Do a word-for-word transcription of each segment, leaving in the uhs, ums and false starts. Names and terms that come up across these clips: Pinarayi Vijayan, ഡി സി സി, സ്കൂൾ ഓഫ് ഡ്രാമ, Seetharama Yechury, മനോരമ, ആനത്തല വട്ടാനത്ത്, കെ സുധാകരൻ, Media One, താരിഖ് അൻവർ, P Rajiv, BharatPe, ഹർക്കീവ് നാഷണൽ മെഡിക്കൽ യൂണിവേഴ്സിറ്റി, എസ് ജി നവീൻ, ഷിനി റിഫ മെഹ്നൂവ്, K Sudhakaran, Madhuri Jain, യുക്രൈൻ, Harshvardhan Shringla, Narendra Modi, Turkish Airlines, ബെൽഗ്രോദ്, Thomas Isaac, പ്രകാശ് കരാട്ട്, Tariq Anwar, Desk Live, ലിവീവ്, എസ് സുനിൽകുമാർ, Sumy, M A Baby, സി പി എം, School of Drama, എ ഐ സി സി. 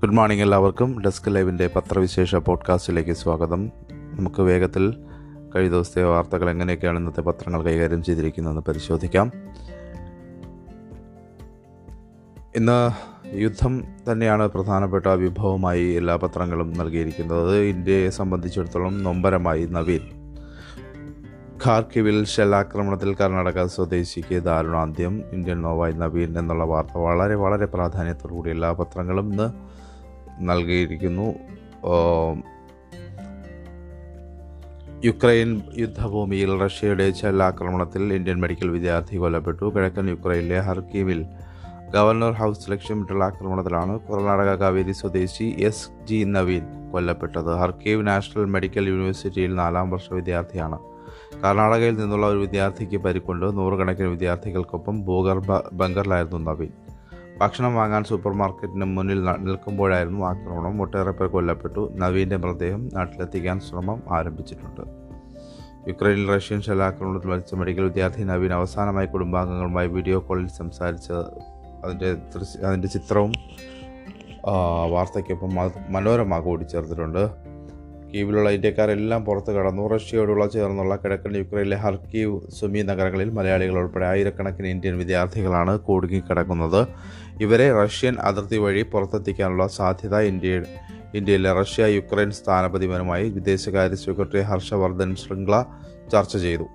Good morning എല്ലാവർക്കും. Desk ലൈവിൻ്റെ പത്രവിശേഷ പോഡ്കാസ്റ്റിലേക്ക് സ്വാഗതം. നമുക്ക് വേഗത്തിൽ കഴിഞ്ഞ ദിവസത്തെ വാർത്തകൾ എങ്ങനെയൊക്കെയാണ് ഇന്നത്തെ പത്രങ്ങൾ കൈകാര്യം ചെയ്തിരിക്കുന്നതെന്ന് പരിശോധിക്കാം. ഇന്ന് യുദ്ധം തന്നെയാണ് പ്രധാനപ്പെട്ട വിഭവമായി എല്ലാ പത്രങ്ങളും നൽകിയിരിക്കുന്നത്. ഇന്ത്യയെ സംബന്ധിച്ചിടത്തോളം നൊമ്പരമായി നവീൻ. ഖാർക്കിവിൽ ഷെല്ലാക്രമണത്തിൽ കർണാടക സ്വദേശിക്ക് ദാരുണാന്ത്യം. ഇന്ത്യൻ നോവായി നവീൻ എന്നുള്ള വാർത്ത വളരെ വളരെ പ്രാധാന്യത്തോടു കൂടി എല്ലാ പത്രങ്ങളും ഇന്ന് നൽകിയിരിക്കുന്നു. യുക്രൈൻ യുദ്ധഭൂമിയിൽ റഷ്യയുടെ ഷെല്ലാക്രമണത്തിൽ ഇന്ത്യൻ മെഡിക്കൽ വിദ്യാർത്ഥി കൊല്ലപ്പെട്ടു. കിഴക്കൻ യുക്രൈനിലെ ഹർക്കീവിൽ ഗവർണർ ഹൗസ് ലക്ഷ്യമിട്ടുള്ള ആക്രമണത്തിലാണ് കർണാടക കാവേരി സ്വദേശി എസ് ജി നവീൻ കൊല്ലപ്പെട്ടത്. ഹർക്കീവ് നാഷണൽ മെഡിക്കൽ യൂണിവേഴ്സിറ്റിയിൽ നാലാം വർഷ വിദ്യാർത്ഥിയാണ്. കർണാടകയിൽ നിന്നുള്ള ഒരു വിദ്യാർത്ഥിക്ക് പരിക്കുണ്ട്. നൂറുകണക്കിന് വിദ്യാർത്ഥികൾക്കൊപ്പം ഭൂഗർഭ ബങ്കറിലായിരുന്നു നവീൻ. ഭക്ഷണം വാങ്ങാൻ സൂപ്പർ മാർക്കറ്റിന് മുന്നിൽ നിൽക്കുമ്പോഴായിരുന്നു ആക്രമണം. ഒട്ടേറെ പേർ കൊല്ലപ്പെട്ടു. നവീൻ്റെ മൃതദേഹം നാട്ടിലെത്തിക്കാൻ ശ്രമം ആരംഭിച്ചിട്ടുണ്ട്. യുക്രൈനിൽ റഷ്യൻ ഷെല്ലാക്രമണത്തിൽ മരിച്ച മെഡിക്കൽ വിദ്യാർത്ഥി നവീൻ അവസാനമായി കുടുംബാംഗങ്ങളുമായി വീഡിയോ കോളിൽ സംസാരിച്ച അതിൻ്റെ അതിൻ്റെ ചിത്രവും വാർത്തയ്ക്കൊപ്പം മനോരമ കൂടി ചേർത്തിട്ടുണ്ട്. കീവിലുള്ള ഇന്ത്യക്കാരെല്ലാം പുറത്തു കടന്നു. റഷ്യയോടുള്ള ചേർന്നുള്ള കിഴക്കൻ യുക്രൈനിലെ ഹർക്കീവ്, സുമി നഗരങ്ങളിൽ മലയാളികൾ ഉൾപ്പെടെ ആയിരക്കണക്കിന് ഇന്ത്യൻ വിദ്യാർത്ഥികളാണ് കുടുങ്ങിക്കിടക്കുന്നത്. ഇവരെ റഷ്യൻ അതിർത്തി വഴി പുറത്തെത്തിക്കാനുള്ള സാധ്യത ഇന്ത്യ ഇന്ത്യയിലെ റഷ്യ യുക്രൈൻ സ്ഥാനപതിമാരുമായി വിദേശകാര്യ സെക്രട്ടറി ഹർഷവർദ്ധൻ ശൃംഗ്ല ചർച്ച ചെയ്തു.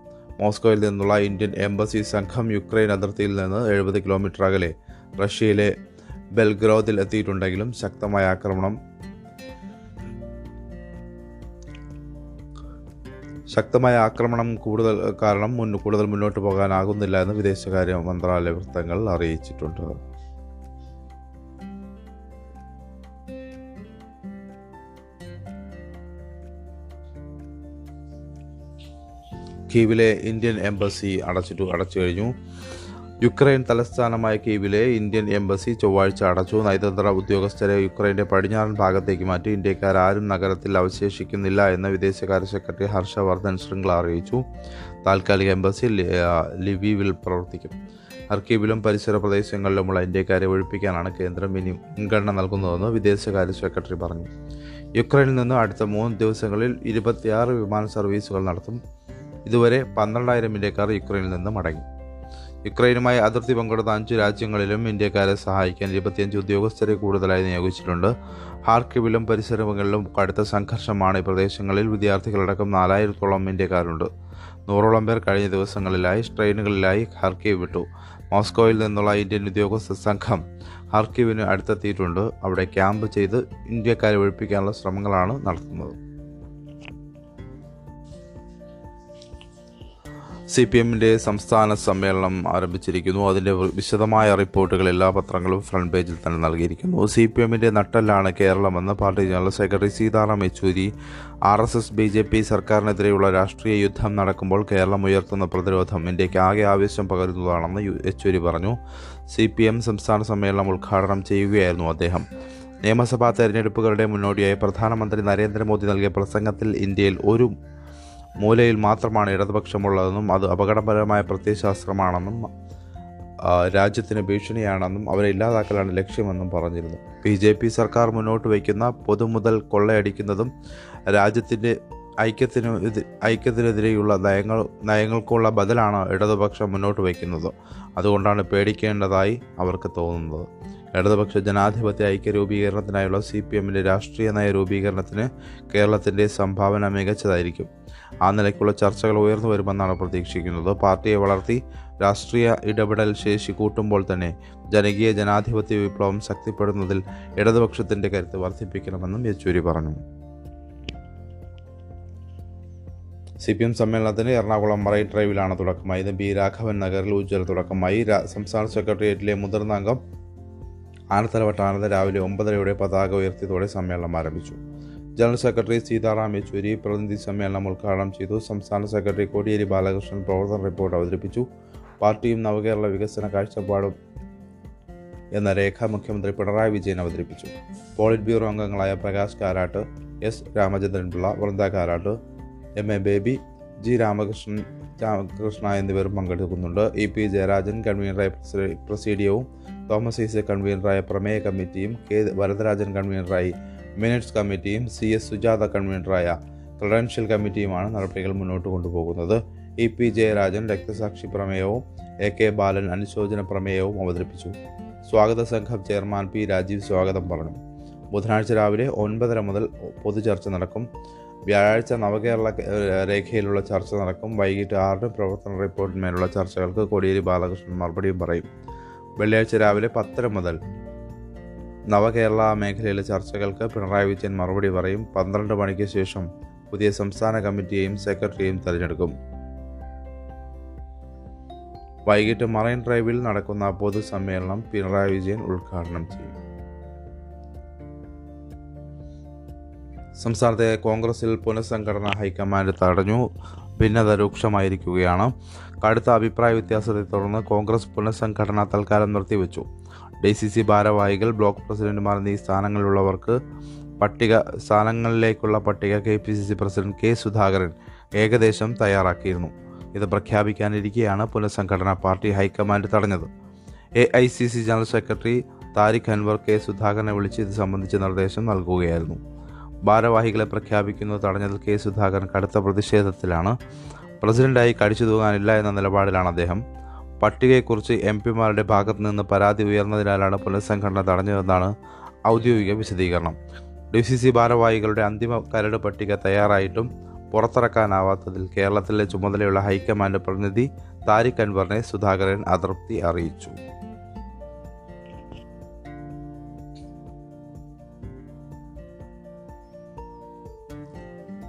മോസ്കോയിൽ നിന്നുള്ള ഇന്ത്യൻ എംബസി സംഘം യുക്രൈൻ അതിർത്തിയിൽ നിന്ന് എഴുപത് കിലോമീറ്റർ അകലെ റഷ്യയിലെ ബെൽഗ്രോദിൽ എത്തിയിട്ടുണ്ടെങ്കിലും ശക്തമായ ആക്രമണം ശക്തമായ ആക്രമണം കൂടുതൽ കാരണം മുൻ കൂടുതൽ മുന്നോട്ട് പോകാനാകുന്നില്ല എന്ന് വിദേശകാര്യ മന്ത്രാലയ വൃത്തങ്ങൾ അറിയിച്ചിട്ടുണ്ട്. കീവിലെ ഇന്ത്യൻ എംബസി അടച്ചിട്ടു അടച്ചു കഴിഞ്ഞു. യുക്രൈൻ തലസ്ഥാനമായ കീവിലെ ഇന്ത്യൻ എംബസി ചൊവ്വാഴ്ച അടച്ചു. നയതന്ത്ര ഉദ്യോഗസ്ഥരെ യുക്രൈൻ്റെ പടിഞ്ഞാറൻ ഭാഗത്തേക്ക് മാറ്റി. ഇന്ത്യക്കാരും നഗരത്തിൽ അവശേഷിക്കുന്നില്ല എന്ന് വിദേശകാര്യ സെക്രട്ടറി ഹർഷവർദ്ധൻ ശൃംഗ്ല അറിയിച്ചു. താൽക്കാലിക എംബസി ലിവീവിൽ പ്രവർത്തിക്കും. ഹർക്കീവിലും പരിസര പ്രദേശങ്ങളിലുമുള്ള ഇന്ത്യക്കാരെ ഒഴിപ്പിക്കാനാണ് കേന്ദ്രം ഇനി മുൻഗണന നൽകുന്നതെന്ന് വിദേശകാര്യ സെക്രട്ടറി പറഞ്ഞു. യുക്രൈനിൽ നിന്ന് അടുത്ത മൂന്ന് ദിവസങ്ങളിൽ ഇരുപത്തിയാറ് വിമാന സർവീസുകൾ നടത്തും. ഇതുവരെ പന്ത്രണ്ടായിരം ഇന്ത്യക്കാർ യുക്രൈനിൽ നിന്ന് മടങ്ങി. യുക്രൈനുമായി അതിർത്തി പങ്കിടുന്ന അഞ്ച് രാജ്യങ്ങളിലും ഇന്ത്യക്കാരെ സഹായിക്കാൻ ഇരുപത്തിയഞ്ച് ഉദ്യോഗസ്ഥരെ കൂടുതലായി നിയോഗിച്ചിട്ടുണ്ട്. ഹാർക്കിവിലും പരിസരങ്ങളിലും കടുത്ത സംഘർഷമാണ്. ഈ പ്രദേശങ്ങളിൽ വിദ്യാർത്ഥികളടക്കം നാലായിരത്തോളം ഇന്ത്യക്കാരുണ്ട്. നൂറോളം പേർ കഴിഞ്ഞ ദിവസങ്ങളിലായി ട്രെയിനുകളിലായി ഹാർക്കീവ് വിട്ടു. മോസ്കോയിൽ നിന്നുള്ള ഇന്ത്യൻ ഉദ്യോഗസ്ഥ സംഘം ഹാർക്കീവിന് അടുത്തെത്തിയിട്ടുണ്ട്. അവിടെ ക്യാമ്പ് ചെയ്ത് ഇന്ത്യക്കാരെ ഒഴിപ്പിക്കാനുള്ള ശ്രമങ്ങളാണ് നടത്തുന്നത്. സി പി എമ്മിൻ്റെ സംസ്ഥാന സമ്മേളനം ആരംഭിച്ചിരിക്കുന്നു. അതിൻ്റെ വിശദമായ റിപ്പോർട്ടുകൾ എല്ലാ പത്രങ്ങളും ഫ്രണ്ട് പേജിൽ തന്നെ നൽകിയിരിക്കുന്നു. സി പി എമ്മിൻ്റെ നട്ടെല്ലാണ് കേരളമെന്ന് party general secretary Sitaram Yechury. R S S B J P സർക്കാരിനെതിരെയുള്ള രാഷ്ട്രീയ യുദ്ധം നടക്കുമ്പോൾ കേരളം ഉയർത്തുന്ന പ്രതിരോധം ഇന്ത്യക്ക് ആകെ ആവേശം പകരുന്നതാണെന്ന് യെച്ചൂരി പറഞ്ഞു. സി പി എം സംസ്ഥാന സമ്മേളനം ഉദ്ഘാടനം ചെയ്യുകയായിരുന്നു അദ്ദേഹം. നിയമസഭാ തെരഞ്ഞെടുപ്പുകളുടെ മുന്നോടിയായി പ്രധാനമന്ത്രി നരേന്ദ്രമോദി നൽകിയ പ്രസംഗത്തിൽ ഇന്ത്യയിൽ ഒരു മൂലയിൽ മാത്രമാണ് ഇടതുപക്ഷമുള്ളതെന്നും അത് അപകടപരമായ പ്രത്യയശാസ്ത്രമാണെന്നും രാജ്യത്തിന് ഭീഷണിയാണെന്നും അവരെ ഇല്ലാതാക്കലാണ് ലക്ഷ്യമെന്നും പറഞ്ഞിരുന്നു. ബി ജെ പി സർക്കാർ മുന്നോട്ട് വയ്ക്കുന്ന പൊതുമുതൽ കൊള്ളയടിക്കുന്നതും രാജ്യത്തിൻ്റെ ഐക്യത്തിനു ഐക്യത്തിനെതിരെയുള്ള നയങ്ങൾ നയങ്ങൾക്കുള്ള ബദലാണ് ഇടതുപക്ഷം മുന്നോട്ട് വയ്ക്കുന്നത്. അതുകൊണ്ടാണ് പേടിക്കേണ്ടതായി അവർക്ക് തോന്നുന്നത്. ഇടതുപക്ഷ ജനാധിപത്യ ഐക്യ രൂപീകരണത്തിനായുള്ള സി പി എമ്മിൻ്റെ രാഷ്ട്രീയ നയ രൂപീകരണത്തിന് കേരളത്തിൻ്റെ സംഭാവന മികച്ചതായിരിക്കും. ആ നിലയ്ക്കുള്ള ചർച്ചകൾ ഉയർന്നു വരുമെന്നാണ് പ്രതീക്ഷിക്കുന്നത്. പാർട്ടിയെ വളർത്തി രാഷ്ട്രീയ ഇടപെടൽ ശേഷി കൂട്ടുമ്പോൾ തന്നെ ജനകീയ ജനാധിപത്യ വിപ്ലവം ശക്തിപ്പെടുന്നതിൽ ഇടതുപക്ഷത്തിൻ്റെ കരുത്ത് വർദ്ധിപ്പിക്കണമെന്നും യെച്ചൂരി പറഞ്ഞു. സി പി എം സമ്മേളനത്തിന് എറണാകുളം മറൈൻ ഡ്രൈവിലാണ് തുടക്കമായി. ഇത് ബി രാഘവൻ നഗറിൽ ഉജ്ജ്വല തുടക്കമായി. സംസ്ഥാന സെക്രട്ടേറിയറ്റിലെ മുതിർന്ന അംഗം ആനത്തല വട്ടാനത്ത് രാവിലെ ഒമ്പതരയോടെ പതാക ഉയർത്തിയതോടെ സമ്മേളനം ആരംഭിച്ചു. ജനറൽ സെക്രട്ടറി സീതാറാം യെച്ചൂരി പ്രതിനിധി സമ്മേളനം ഉദ്ഘാടനം ചെയ്തു. സംസ്ഥാന സെക്രട്ടറി കോടിയേരി ബാലകൃഷ്ണൻ പ്രവർത്തന റിപ്പോർട്ട് അവതരിപ്പിച്ചു. പാർട്ടിയും നവകേരള വികസന കാഴ്ചപ്പാടും എന്ന രേഖ മുഖ്യമന്ത്രി പിണറായി വിജയൻ അവതരിപ്പിച്ചു. പോളിറ്റ് ബ്യൂറോ അംഗങ്ങളായ പ്രകാശ് കരാട്ട്, S Ramachandran Pillai, Brinda Karat, M A Baby, G Ramakrishnan Ramakrishna എന്നിവരും പങ്കെടുക്കുന്നുണ്ട്. ഇ പി ജയരാജൻ കൺവീനറായി പ്രസീഡിയവും തോമസ് ഐസക് കൺവീനറായ പ്രമേയ കമ്മിറ്റിയും കെ വരദരാജൻ കൺവീനറായി മിനിറ്റ്സ് കമ്മിറ്റിയും സി എസ് സുജാത കൺവീനറായ ക്രെഡൻഷ്യൽ കമ്മിറ്റിയുമാണ് നടപടികൾ മുന്നോട്ട് കൊണ്ടുപോകുന്നത്. ഇ പി ജയരാജൻ രക്തസാക്ഷി പ്രമേയവും എ കെ ബാലൻ അനുശോചന പ്രമേയവും അവതരിപ്പിച്ചു. സ്വാഗത സംഘം ചെയർമാൻ പി രാജീവ് സ്വാഗതം പറഞ്ഞു. ബുധനാഴ്ച രാവിലെ ഒൻപതര മുതൽ പൊതുചർച്ച നടക്കും. വ്യാഴാഴ്ച നവകേരള രേഖയിലുള്ള ചർച്ച നടക്കും. വൈകിട്ട് ആറിന് പ്രവർത്തന റിപ്പോർട്ടിന്മേലുള്ള ചർച്ചകൾക്ക് കോടിയേരി ബാലകൃഷ്ണൻ മറുപടിയും പറയും. വെള്ളിയാഴ്ച രാവിലെ പത്തര മുതൽ നവകേരള മേഖലയിലെ ചർച്ചകൾക്ക് പിണറായി വിജയൻ മറുപടി പറയും. പന്ത്രണ്ട് മണിക്ക് ശേഷം പുതിയ സംസ്ഥാന കമ്മിറ്റിയെയും സെക്രട്ടറിയെയും തെരഞ്ഞെടുക്കും. വൈകിട്ട് മറൈൻ ഡ്രൈവിൽ നടക്കുന്ന പൊതുസമ്മേളനം പിണറായി വിജയൻ ഉദ്ഘാടനം ചെയ്യും. സംസ്ഥാനത്തെ കോൺഗ്രസിൽ പുനഃസംഘടന ഹൈക്കമാൻഡ് തടഞ്ഞു. ഭിന്നത രൂക്ഷമായിരിക്കുകയാണ്. കടുത്ത അഭിപ്രായ വ്യത്യാസത്തെ തുടർന്ന് കോൺഗ്രസ് പുനഃസംഘടന തൽക്കാലം നിർത്തിവെച്ചു. ഡി സി സി ഭാരവാഹികൾ, ബ്ലോക്ക് പ്രസിഡന്റുമാർ എന്നീ സ്ഥാനങ്ങളിലുള്ളവർക്ക് പട്ടിക സ്ഥാനങ്ങളിലേക്കുള്ള പട്ടിക K P C C president കെ സുധാകരൻ ഏകദേശം തയ്യാറാക്കിയിരുന്നു. ഇത് പ്രഖ്യാപിക്കാനിരിക്കെയാണ് പുനഃസംഘടനാ പാർട്ടി ഹൈക്കമാൻഡ് തടഞ്ഞത്. എ ഐ സി സി general secretary താരിഖ് അൻവർ K സുധാകരനെ വിളിച്ച് ഇത് സംബന്ധിച്ച നിർദ്ദേശം നൽകുകയായിരുന്നു. ഭാരവാഹികളെ പ്രഖ്യാപിക്കുന്നത് തടഞ്ഞതിൽ കെ സുധാകരൻ കടുത്ത പ്രതിഷേധത്തിലാണ്. പ്രസിഡന്റായി കടിച്ചു തൂങ്ങാനില്ല എന്ന നിലപാടിലാണ് അദ്ദേഹം. പട്ടികയെക്കുറിച്ച് എം പിമാരുടെ ഭാഗത്തു നിന്ന് പരാതി ഉയർന്നതിനാലാണ് പുനഃസംഘടന തടഞ്ഞതെന്നാണ് ഔദ്യോഗിക വിശദീകരണം. ഡി സി സി ഭാരവാഹികളുടെ അന്തിമ കരട് പട്ടിക തയ്യാറായിട്ടും പുറത്തിറക്കാനാവാത്തതിൽ കേരളത്തിലെ ചുമതലയുള്ള ഹൈക്കമാൻഡ് പ്രതിനിധി താരിഖ് അൻവറിനെ സുധാകരൻ അതൃപ്തി അറിയിച്ചു.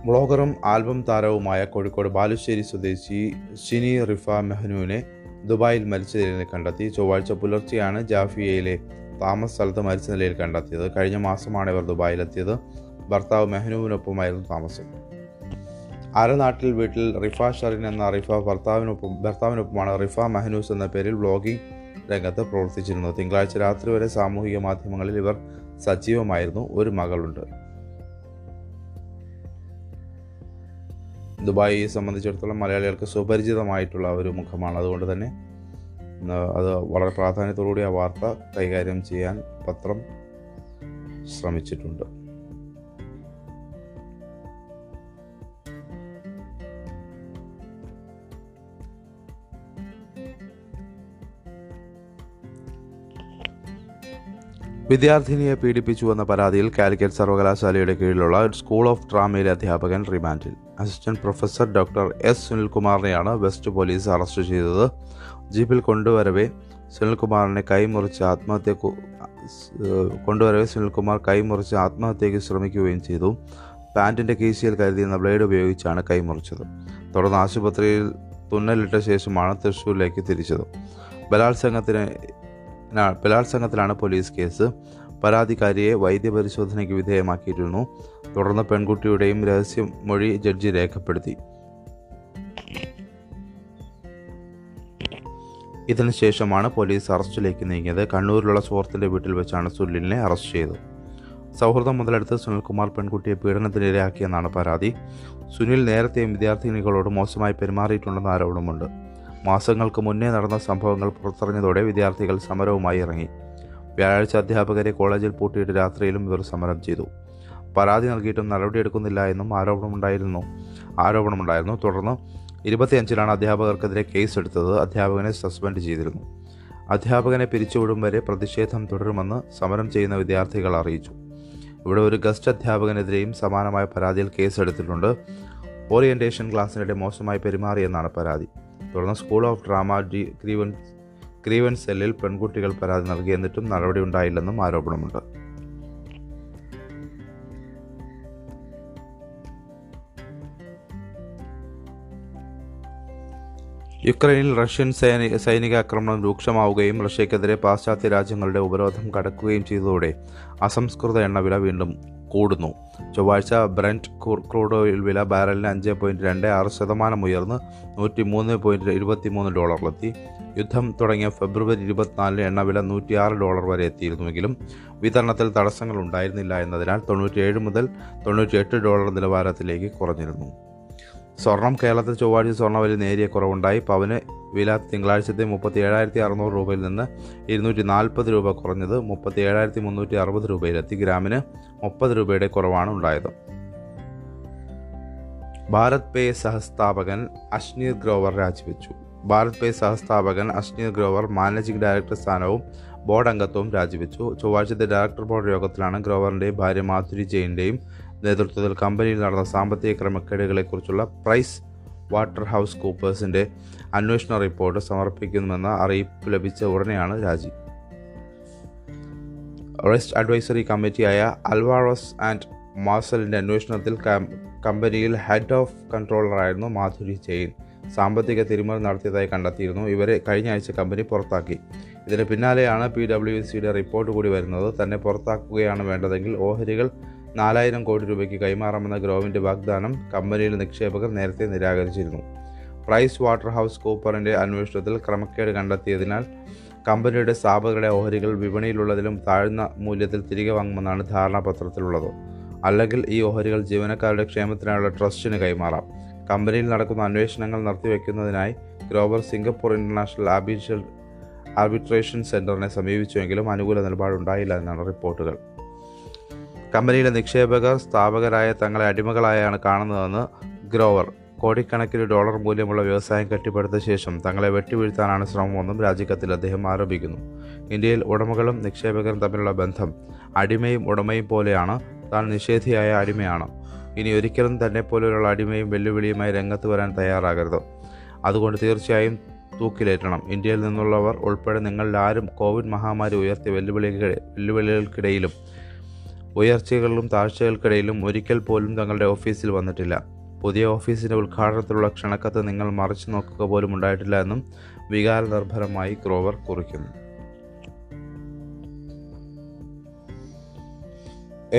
ബ്ലോഗറും ആൽബം താരവുമായ കോഴിക്കോട് ബാലുശ്ശേരി സ്വദേശി ഷിനി റിഫ മെഹ്നൂവിനെ ദുബായിൽ മരിച്ച നിലയിൽ കണ്ടെത്തി. ചൊവ്വാഴ്ച പുലർച്ചെയാണ് ജാഫിയയിലെ താമസ സ്ഥലത്ത് മരിച്ച നിലയിൽ കണ്ടെത്തിയത്. കഴിഞ്ഞ മാസമാണ് ഇവർ ദുബായിലെത്തിയത്. ഭർത്താവ് മെഹ്നൂവിനൊപ്പമായിരുന്നു താമസം. അരനാട്ടിൽ വീട്ടിൽ റിഫ ഷറിൻ എന്ന റിഫ ഭർത്താവിനൊപ്പം ഭർത്താവിനൊപ്പമാണ് റിഫ മെഹ്നൂസ് എന്ന പേരിൽ വ്ളോഗിംഗ് രംഗത്ത് പ്രവർത്തിച്ചിരുന്നത്. തിങ്കളാഴ്ച രാത്രി വരെ സാമൂഹിക മാധ്യമങ്ങളിൽ ഇവർ സജീവമായിരുന്നു. ഒരു മകളുണ്ട്. ദുബായിയെ സംബന്ധിച്ചിടത്തോളം മലയാളികൾക്ക് സുപരിചിതമായിട്ടുള്ള ഒരു മുഖമാണ്. അതുകൊണ്ട് തന്നെ അത് വളരെ പ്രാധാന്യത്തോടുകൂടി ആ വാർത്ത കൈകാര്യം ചെയ്യാൻ പത്രം ശ്രമിച്ചിട്ടുണ്ട്. വിദ്യാർത്ഥിനിയെ പീഡിപ്പിച്ചുവെന്ന പരാതിയിൽ കാലിക്കറ്റ് സർവകലാശാലയുടെ കീഴിലുള്ള സ്കൂൾ ഓഫ് ഡ്രാമയിലെ അധ്യാപകൻ റിമാൻഡിൽ. അസിസ്റ്റന്റ് പ്രൊഫസർ ഡോക്ടർ എസ് സുനിൽകുമാറിനെയാണ് വെസ്റ്റ് പോലീസ് അറസ്റ്റ് ചെയ്തത്. ജീപ്പിൽ കൊണ്ടുവരവേ സുനിൽകുമാറിനെ കൈമുറിച്ച് ആത്മഹത്യ കൊണ്ടുവരവേ സുനിൽകുമാർ കൈമുറിച്ച് ആത്മഹത്യയ്ക്ക് ശ്രമിക്കുകയും ചെയ്തു. പാൻറ്റിൻ്റെ കീശയിൽ കരുതിയിരുന്ന ബ്ലേഡ് ഉപയോഗിച്ചാണ് കൈമുറിച്ചത്. തുടർന്ന് ആശുപത്രിയിൽ തുന്നലിട്ട ശേഷമാണ് തൃശ്ശൂരിലേക്ക് തിരിച്ചത്. ബലാത്സംഗത്തിന് ബലാത്സംഗത്തിലാണ് പോലീസ് കേസ്. പരാതിക്കാരിയെ വൈദ്യപരിശോധനയ്ക്ക് വിധേയമാക്കിയിരുന്നു. തുടർന്ന് പെൺകുട്ടിയുടെയും രഹസ്യമൊഴി ജഡ്ജി രേഖപ്പെടുത്തി. ഇതിനുശേഷമാണ് പോലീസ് അറസ്റ്റിലേക്ക് നീങ്ങിയത്. കണ്ണൂരിലുള്ള സുഹൃത്തിൻ്റെ വീട്ടിൽ വെച്ചാണ് സുനിലിനെ അറസ്റ്റ് ചെയ്തത്. സൗഹൃദം മുതലെടുത്ത് സുനിൽകുമാർ പെൺകുട്ടിയെ പീഡനത്തിനിരയാക്കിയെന്നാണ് പരാതി. സുനിൽ നേരത്തെയും വിദ്യാർത്ഥിനികളോട് മോശമായി പെരുമാറിയിട്ടുണ്ടെന്ന് ആരോപണമുണ്ട്. മാസങ്ങൾക്ക് മുന്നേ നടന്ന സംഭവങ്ങൾ പുറത്തറിഞ്ഞതോടെ വിദ്യാർത്ഥികൾ സമരവുമായി ഇറങ്ങി. വ്യാഴാഴ്ച അധ്യാപകരെ കോളേജിൽ പൂട്ടിയിട്ട് രാത്രിയിലും ഇവർ സമരം ചെയ്തു. പരാതി നൽകിയിട്ടും നടപടിയെടുക്കുന്നില്ല എന്നും ആരോപണമുണ്ടായിരുന്നു ആരോപണമുണ്ടായിരുന്നു തുടർന്ന് ഇരുപത്തിയഞ്ചിനാണ് അധ്യാപകർക്കെതിരെ കേസെടുത്തത്. അധ്യാപകനെ സസ്പെൻഡ് ചെയ്തിരുന്നു. അധ്യാപകനെ പിരിച്ചുവിടും വരെ പ്രതിഷേധം തുടരുമെന്ന് സമരം ചെയ്യുന്ന വിദ്യാർത്ഥികൾ അറിയിച്ചു. ഇവിടെ ഒരു ഗസ്റ്റ് അധ്യാപകനെതിരെയും സമാനമായ പരാതിയിൽ കേസെടുത്തിട്ടുണ്ട്. ഓറിയൻറ്റേഷൻ ക്ലാസ്സിനിടെ മോശമായി പെരുമാറിയെന്നാണ് പരാതി. തുടർന്ന് സ്കൂൾ ഓഫ് ഡ്രാമ ഗ്രീവൻസ് സെല്ലിൽ പെൺകുട്ടികൾ പരാതി നൽകി. എന്നിട്ടും നടപടി ഉണ്ടായില്ലെന്നും ആരോപണമുണ്ട്. യുക്രൈനിൽ റഷ്യൻ സൈനിക ആക്രമണം രൂക്ഷമാവുകയും റഷ്യക്കെതിരെ പാശ്ചാത്യ രാജ്യങ്ങളുടെ ഉപരോധം കടക്കുകയും ചെയ്തതോടെ അസംസ്കൃത എണ്ണവില വീണ്ടും കൂടുന്നു. ചൊവ്വാഴ്ച ബ്രെന്റ് ക്രൂഡ് ഓയിൽ വില ബാരലിന് അഞ്ച് പോയിൻറ്റ് രണ്ട് ആറ് ശതമാനം ഉയർന്ന് നൂറ്റി മൂന്ന് പോയിൻറ്റ് ഇരുപത്തി മൂന്ന് ഡോളറിലെത്തി. യുദ്ധം തുടങ്ങിയ ഫെബ്രുവരി ഇരുപത്തിനാലിന് എണ്ണവില നൂറ്റിയാറ് ഡോളർ വരെ എത്തിയിരുന്നുവെങ്കിലും വിതരണത്തിൽ തടസ്സങ്ങൾ ഉണ്ടായിരുന്നില്ല എന്നതിനാൽ തൊണ്ണൂറ്റിയേഴ് മുതൽ തൊണ്ണൂറ്റിയെട്ട് ഡോളർ നിലവാരത്തിലേക്ക് കുറഞ്ഞിരുന്നു. സ്വർണം കേരളത്തിൽ ചൊവ്വാഴ്ച സ്വർണ്ണവില നേരിയ കുറവുണ്ടായി. പവന് വില തിങ്കളാഴ്ചത്തെ മുപ്പത്തി ഏഴായിരത്തി അറുന്നൂറ് രൂപയിൽ നിന്ന് ഇരുന്നൂറ്റി നാൽപ്പത് രൂപ കുറഞ്ഞത് മുപ്പത്തി ഏഴായിരത്തി മുന്നൂറ്റി അറുപത് രൂപയിലെത്തി. ഗ്രാമിന് മുപ്പത് രൂപയുടെ കുറവാണ് ഉണ്ടായത്. ഭാരത് പേ സഹസ്ഥാപകൻ അഷ്നീഷ് ഗ്രോവർ രാജിവെച്ചു. ഭാരത് പേ സഹസ്ഥാപകൻ അഷ്നീഷ് ഗ്രോവർ മാനേജിംഗ് ഡയറക്ടർ സ്ഥാനവും ബോർഡ് അംഗത്വവും രാജിവെച്ചു. ചൊവ്വാഴ്ചത്തെ ഡയറക്ടർ ബോർഡ് യോഗത്തിലാണ് ഗ്രോവറിൻ്റെയും ഭാര്യ മാധുരി ജെയിൻ്റെയും നേതൃത്വത്തിൽ കമ്പനിയിൽ നടന്ന സാമ്പത്തിക ക്രമക്കേടുകളെക്കുറിച്ചുള്ള പ്രൈസ് വാട്ടർ ഹൗസ് കൂപ്പേഴ്സിൻ്റെ അന്വേഷണ റിപ്പോർട്ട് സമർപ്പിക്കുമെന്ന അറിയിപ്പ് ലഭിച്ച ഉടനെയാണ് രാജി. റിസ്ക് അഡ്വൈസറി കമ്മിറ്റിയായ അൽവാറോസ് ആൻഡ് മാർസലിൻ്റെ അന്വേഷണത്തിൽ കമ്പനിയിൽ ഹെഡ് ഓഫ് കൺട്രോളറായിരുന്നു മാധുരി ജെയിൻ. സാമ്പത്തിക തിരിമറി നടത്തിയതായി കണ്ടെത്തിയിരുന്നു. ഇവരെ കഴിഞ്ഞ ആഴ്ച കമ്പനി പുറത്താക്കി. ഇതിന് പിന്നാലെയാണ് പി ഡബ്ല്യു സിയുടെ റിപ്പോർട്ട് കൂടി വരുന്നത്. തന്നെ പുറത്താക്കുകയാണ് വേണ്ടതെങ്കിൽ ഓഹരികൾ നാലായിരം കോടി രൂപയ്ക്ക് കൈമാറാമെന്ന ഗ്രോവിൻ്റെ വാഗ്ദാനം കമ്പനിയിലെ നിക്ഷേപകർ നേരത്തെ നിരാകരിച്ചിരുന്നു. പ്രൈസ് വാട്ടർ ഹൗസ് കൂപ്പറിൻ്റെ അന്വേഷണത്തിൽ ക്രമക്കേട് കണ്ടെത്തിയതിനാൽ കമ്പനിയുടെ സ്ഥാപകരുടെ ഓഹരികൾ വിപണിയിലുള്ളതിലും താഴ്ന്ന മൂല്യത്തിൽ തിരികെ വാങ്ങുമെന്നാണ് ധാരണാപത്രത്തിലുള്ളത്. അല്ലെങ്കിൽ ഈ ഓഹരികൾ ജീവനക്കാരുടെ ക്ഷേമത്തിനായുള്ള ട്രസ്റ്റിന് കൈമാറാം. കമ്പനിയിൽ നടക്കുന്ന അന്വേഷണങ്ങൾ നിർത്തിവെക്കുന്നതിനായി Grover Singapore international arbitration arbitration സെൻറ്ററിനെ സമീപിച്ചുവെങ്കിലും അനുകൂല നിലപാടുണ്ടായില്ല എന്നാണ് റിപ്പോർട്ടുകൾ. കമ്പനിയിലെ നിക്ഷേപകർ സ്ഥാപകരായ തങ്ങളെ അടിമകളായാണ് കാണുന്നതെന്ന് ഗ്രോവർ, കോടിക്കണക്കിന് ഡോളർ മൂല്യമുള്ള വ്യവസായം കെട്ടിപ്പടുത്ത ശേഷം തങ്ങളെ വെട്ടിവീഴ്ത്താനാണ് ശ്രമമെന്നും രാജിക്കത്തിൽ അദ്ദേഹം ആരോപിക്കുന്നു. ഇന്ത്യയിൽ ഉടമകളും നിക്ഷേപകരും തമ്മിലുള്ള ബന്ധം അടിമയും ഉടമയും പോലെയാണ്. താൻ നിഷേധിയായ അടിമയാണ്. ഇനി ഒരിക്കലും തന്നെ പോലെയുള്ള അടിമയും വെല്ലുവിളിയുമായി രംഗത്ത് വരാൻ തയ്യാറാകരുത്. അതുകൊണ്ട് തീർച്ചയായും തൂക്കിലേറ്റണം. ഇന്ത്യയിൽ നിന്നുള്ളവർ ഉൾപ്പെടെ നിങ്ങളിലാരും കോവിഡ് മഹാമാരി ഉയർത്തിയ വെല്ലുവിളികൾ വെല്ലുവിളികൾക്കിടയിലും ഉയർച്ചകളിലും താഴ്ചകൾക്കിടയിലും ഒരിക്കൽ പോലും തങ്ങളുടെ ഓഫീസിൽ വന്നിട്ടില്ല. പുതിയ ഓഫീസിൻ്റെ ഉദ്ഘാടനത്തിലുള്ള ക്ഷണക്കത്ത് നിങ്ങൾ മറിച്ചു നോക്കുക പോലും ഉണ്ടായിട്ടില്ല എന്നും വികാരനിർഭരമായി ഗ്രോവർ കുറിക്കുന്നു.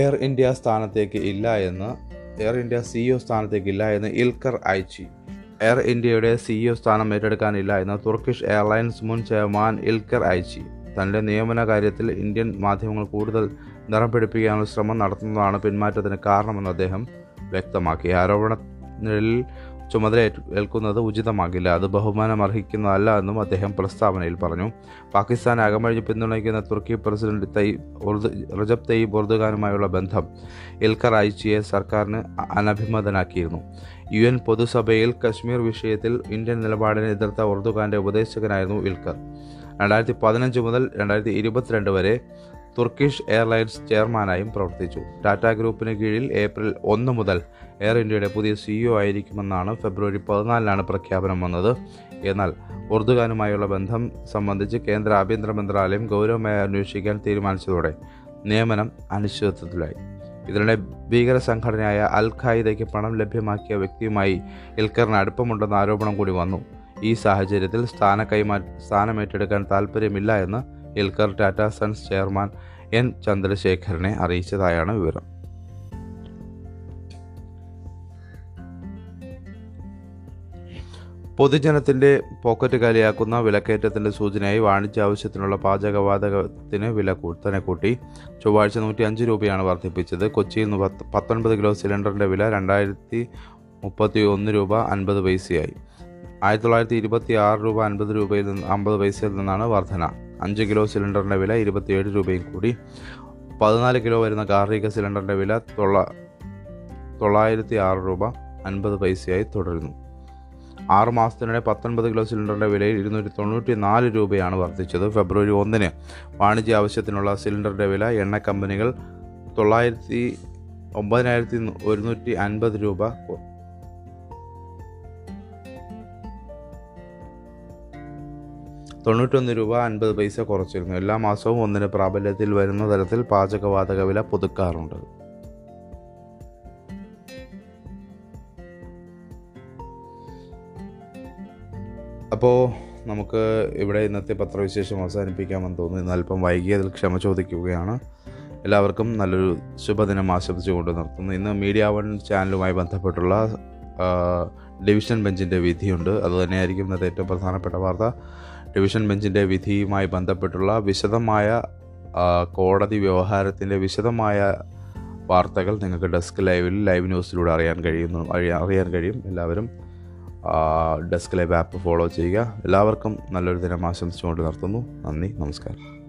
എയർ ഇന്ത്യ സ്ഥാനത്തേക്ക് ഇല്ല എന്ന് എയർ ഇന്ത്യ സിഇഒ സ്ഥാനത്തേക്ക് ഇല്ല എന്ന് ഇൽക്കർ ഐച്ചി. എയർ ഇന്ത്യയുടെ സിഇഒ സ്ഥാനം ഏറ്റെടുക്കാനില്ല എന്ന് തുർക്കിഷ് എയർലൈൻസ് മുൻ ചെയർമാൻ ഇൽക്കർ ഐച്ചി തൻ്റെ നിയമന കാര്യത്തിൽ ഇന്ത്യൻ മാധ്യമങ്ങൾ കൂടുതൽ നിറം പിടിപ്പിക്കാനുള്ള ശ്രമം നടത്തുന്നതാണ് പിന്മാറ്റത്തിന് കാരണമെന്ന് അദ്ദേഹം വ്യക്തമാക്കി. ആരോപണങ്ങളിൽ ചുമതല ഏൽക്കുന്നത് ഉചിതമാകില്ല, അത് ബഹുമാനം അർഹിക്കുന്നതല്ല എന്നും അദ്ദേഹം പ്രസ്താവനയിൽ പറഞ്ഞു. പാകിസ്ഥാൻ അകമഴിഞ്ഞ് പിന്തുണയ്ക്കുന്ന തുർക്കി പ്രസിഡന്റ് തയ്യിബ് റജബ് തയ്യിബ് എർദോഗാനുമായുള്ള ബന്ധം ഇൽക്കർ ഐച്ചിയെ സർക്കാരിന് അനഭിമതനാക്കിയിരുന്നു. യു എൻ പൊതുസഭയിൽ കശ്മീർ വിഷയത്തിൽ ഇന്ത്യൻ നിലപാടിനെ എതിർത്ത എർദോഗാൻ്റെ ഉപദേശകനായിരുന്നു ഇൽക്കർ. രണ്ടായിരത്തി പതിനഞ്ച് മുതൽ രണ്ടായിരത്തി ഇരുപത്തിരണ്ട് വരെ തുർക്കിഷ് എയർലൈൻസ് ചെയർമാനായും പ്രവർത്തിച്ചു. ടാറ്റ ഗ്രൂപ്പിന് കീഴിൽ ഏപ്രിൽ ഒന്ന് മുതൽ എയർ ഇന്ത്യയുടെ പുതിയ സിഇഒ ആയിരിക്കുമെന്നാണ് ഫെബ്രുവരി പതിനാലിനാണ് പ്രഖ്യാപനം വന്നത്. എന്നാൽ എർദോഗാനുമായുള്ള ബന്ധം സംബന്ധിച്ച് കേന്ദ്ര ആഭ്യന്തര മന്ത്രാലയം ഗൗരവമായി അന്വേഷിക്കാൻ തീരുമാനിച്ചതോടെ നിയമനം അനിശ്ചിതത്വത്തിലായി. ഇതിനിടെ ഭീകര സംഘടനയായ അൽ ഖായിദയ്ക്ക് പണം ലഭ്യമാക്കിയ വ്യക്തിയുമായി ഇൽക്കറിന് അടുപ്പമുണ്ടെന്ന ആരോപണം കൂടി വന്നു. ഈ സാഹചര്യത്തിൽ സ്ഥാന കൈമാ സ്ഥാനമേറ്റെടുക്കാൻ താൽപ്പര്യമില്ല എന്ന് Ilker Tata Sons chairman N ചന്ദ്രശേഖരനെ അറിയിച്ചതായാണ് വിവരം. പൊതുജനത്തിൻ്റെ പോക്കറ്റ് കാലിയാക്കുന്ന വിലക്കയറ്റത്തിൻ്റെ സൂചനയായി വാണിജ്യാവശ്യത്തിനുള്ള പാചകവാതകത്തിന് വില തന്നെ കൂട്ടി. ചൊവ്വാഴ്ച നൂറ്റി അഞ്ച് രൂപയാണ് വർദ്ധിപ്പിച്ചത്. കൊച്ചിയിൽ നിന്ന് പത്ത് പത്തൊൻപത് കിലോ സിലിണ്ടറിൻ്റെ വില രണ്ടായിരത്തി മുപ്പത്തി ഒന്ന് രൂപ അൻപത് പൈസയായി. ആയിരത്തി തൊള്ളായിരത്തി ഇരുപത്തി ആറ് രൂപ അൻപത് രൂപയിൽ നിന്ന് അമ്പത് പൈസയിൽ നിന്നാണ് വർധന. അഞ്ച് കിലോ സിലിണ്ടറിൻ്റെ വില ഇരുപത്തിയേഴ് രൂപയും കൂടി. പതിനാല് കിലോ വരുന്ന കാർഷിക സിലിണ്ടറിൻ്റെ വില തൊള്ള തൊള്ളായിരത്തി ആറ് രൂപ അൻപത് പൈസയായി തുടരുന്നു. ആറ് മാസത്തിനിടെ പത്തൊൻപത് കിലോ സിലിണ്ടറിൻ്റെ വിലയിൽ ഇരുന്നൂറ്റി തൊണ്ണൂറ്റി നാല് രൂപയാണ് വർദ്ധിച്ചത്. ഫെബ്രുവരി ഒന്നിന് വാണിജ്യ ആവശ്യത്തിനുള്ള സിലിണ്ടറിൻ്റെ വില എണ്ണ കമ്പനികൾ തൊള്ളായിരത്തി ഒമ്പതിനായിരത്തി ഒരുന്നൂറ്റി അൻപത് രൂപ തൊണ്ണൂറ്റൊന്ന് രൂപ അൻപത് പൈസ കുറച്ചിരുന്നു. എല്ലാ മാസവും ഒന്നിന് പ്രാബല്യത്തിൽ വരുന്ന തരത്തിൽ പാചകവാതക വില പുതുക്കാറുണ്ട്. അപ്പോൾ നമുക്ക് ഇവിടെ ഇന്നത്തെ പത്രവിശേഷം അവസാനിപ്പിക്കാമെന്ന് തോന്നുന്നു. ഇന്ന് അല്പം വൈകിയതിൽ ക്ഷമ ചോദിക്കുകയാണ്. എല്ലാവർക്കും നല്ലൊരു ശുഭദിനം ആശംസിച്ചുകൊണ്ട് നിർത്തുന്നു. ഇന്ന് മീഡിയ വൺ ചാനലുമായി ബന്ധപ്പെട്ടുള്ള ഡിവിഷൻ ബെഞ്ചിൻ്റെ വിധിയുണ്ട്. അതുതന്നെയായിരിക്കും ഇന്നത്തെ ഏറ്റവും പ്രധാനപ്പെട്ട വാർത്ത. ഡിവിഷൻ ബെഞ്ചിൻ്റെ വിധിയുമായി ബന്ധപ്പെട്ടുള്ള വിശദമായ കോടതി വ്യവഹാരത്തിൻ്റെ വിശദമായ വാർത്തകൾ നിങ്ങൾക്ക് ഡെസ്ക് ലൈവിൽ ലൈവ് ന്യൂസിലൂടെ അറിയാൻ കഴിയുന്നു അറിയാൻ കഴിയും. എല്ലാവരും ഡെസ്ക് ലൈവ് ആപ്പ് ഫോളോ ചെയ്യുക. എല്ലാവർക്കും നല്ലൊരു ദിനം ആശംസിച്ചുകൊണ്ട് നിർത്തുന്നു. നന്ദി, നമസ്കാരം.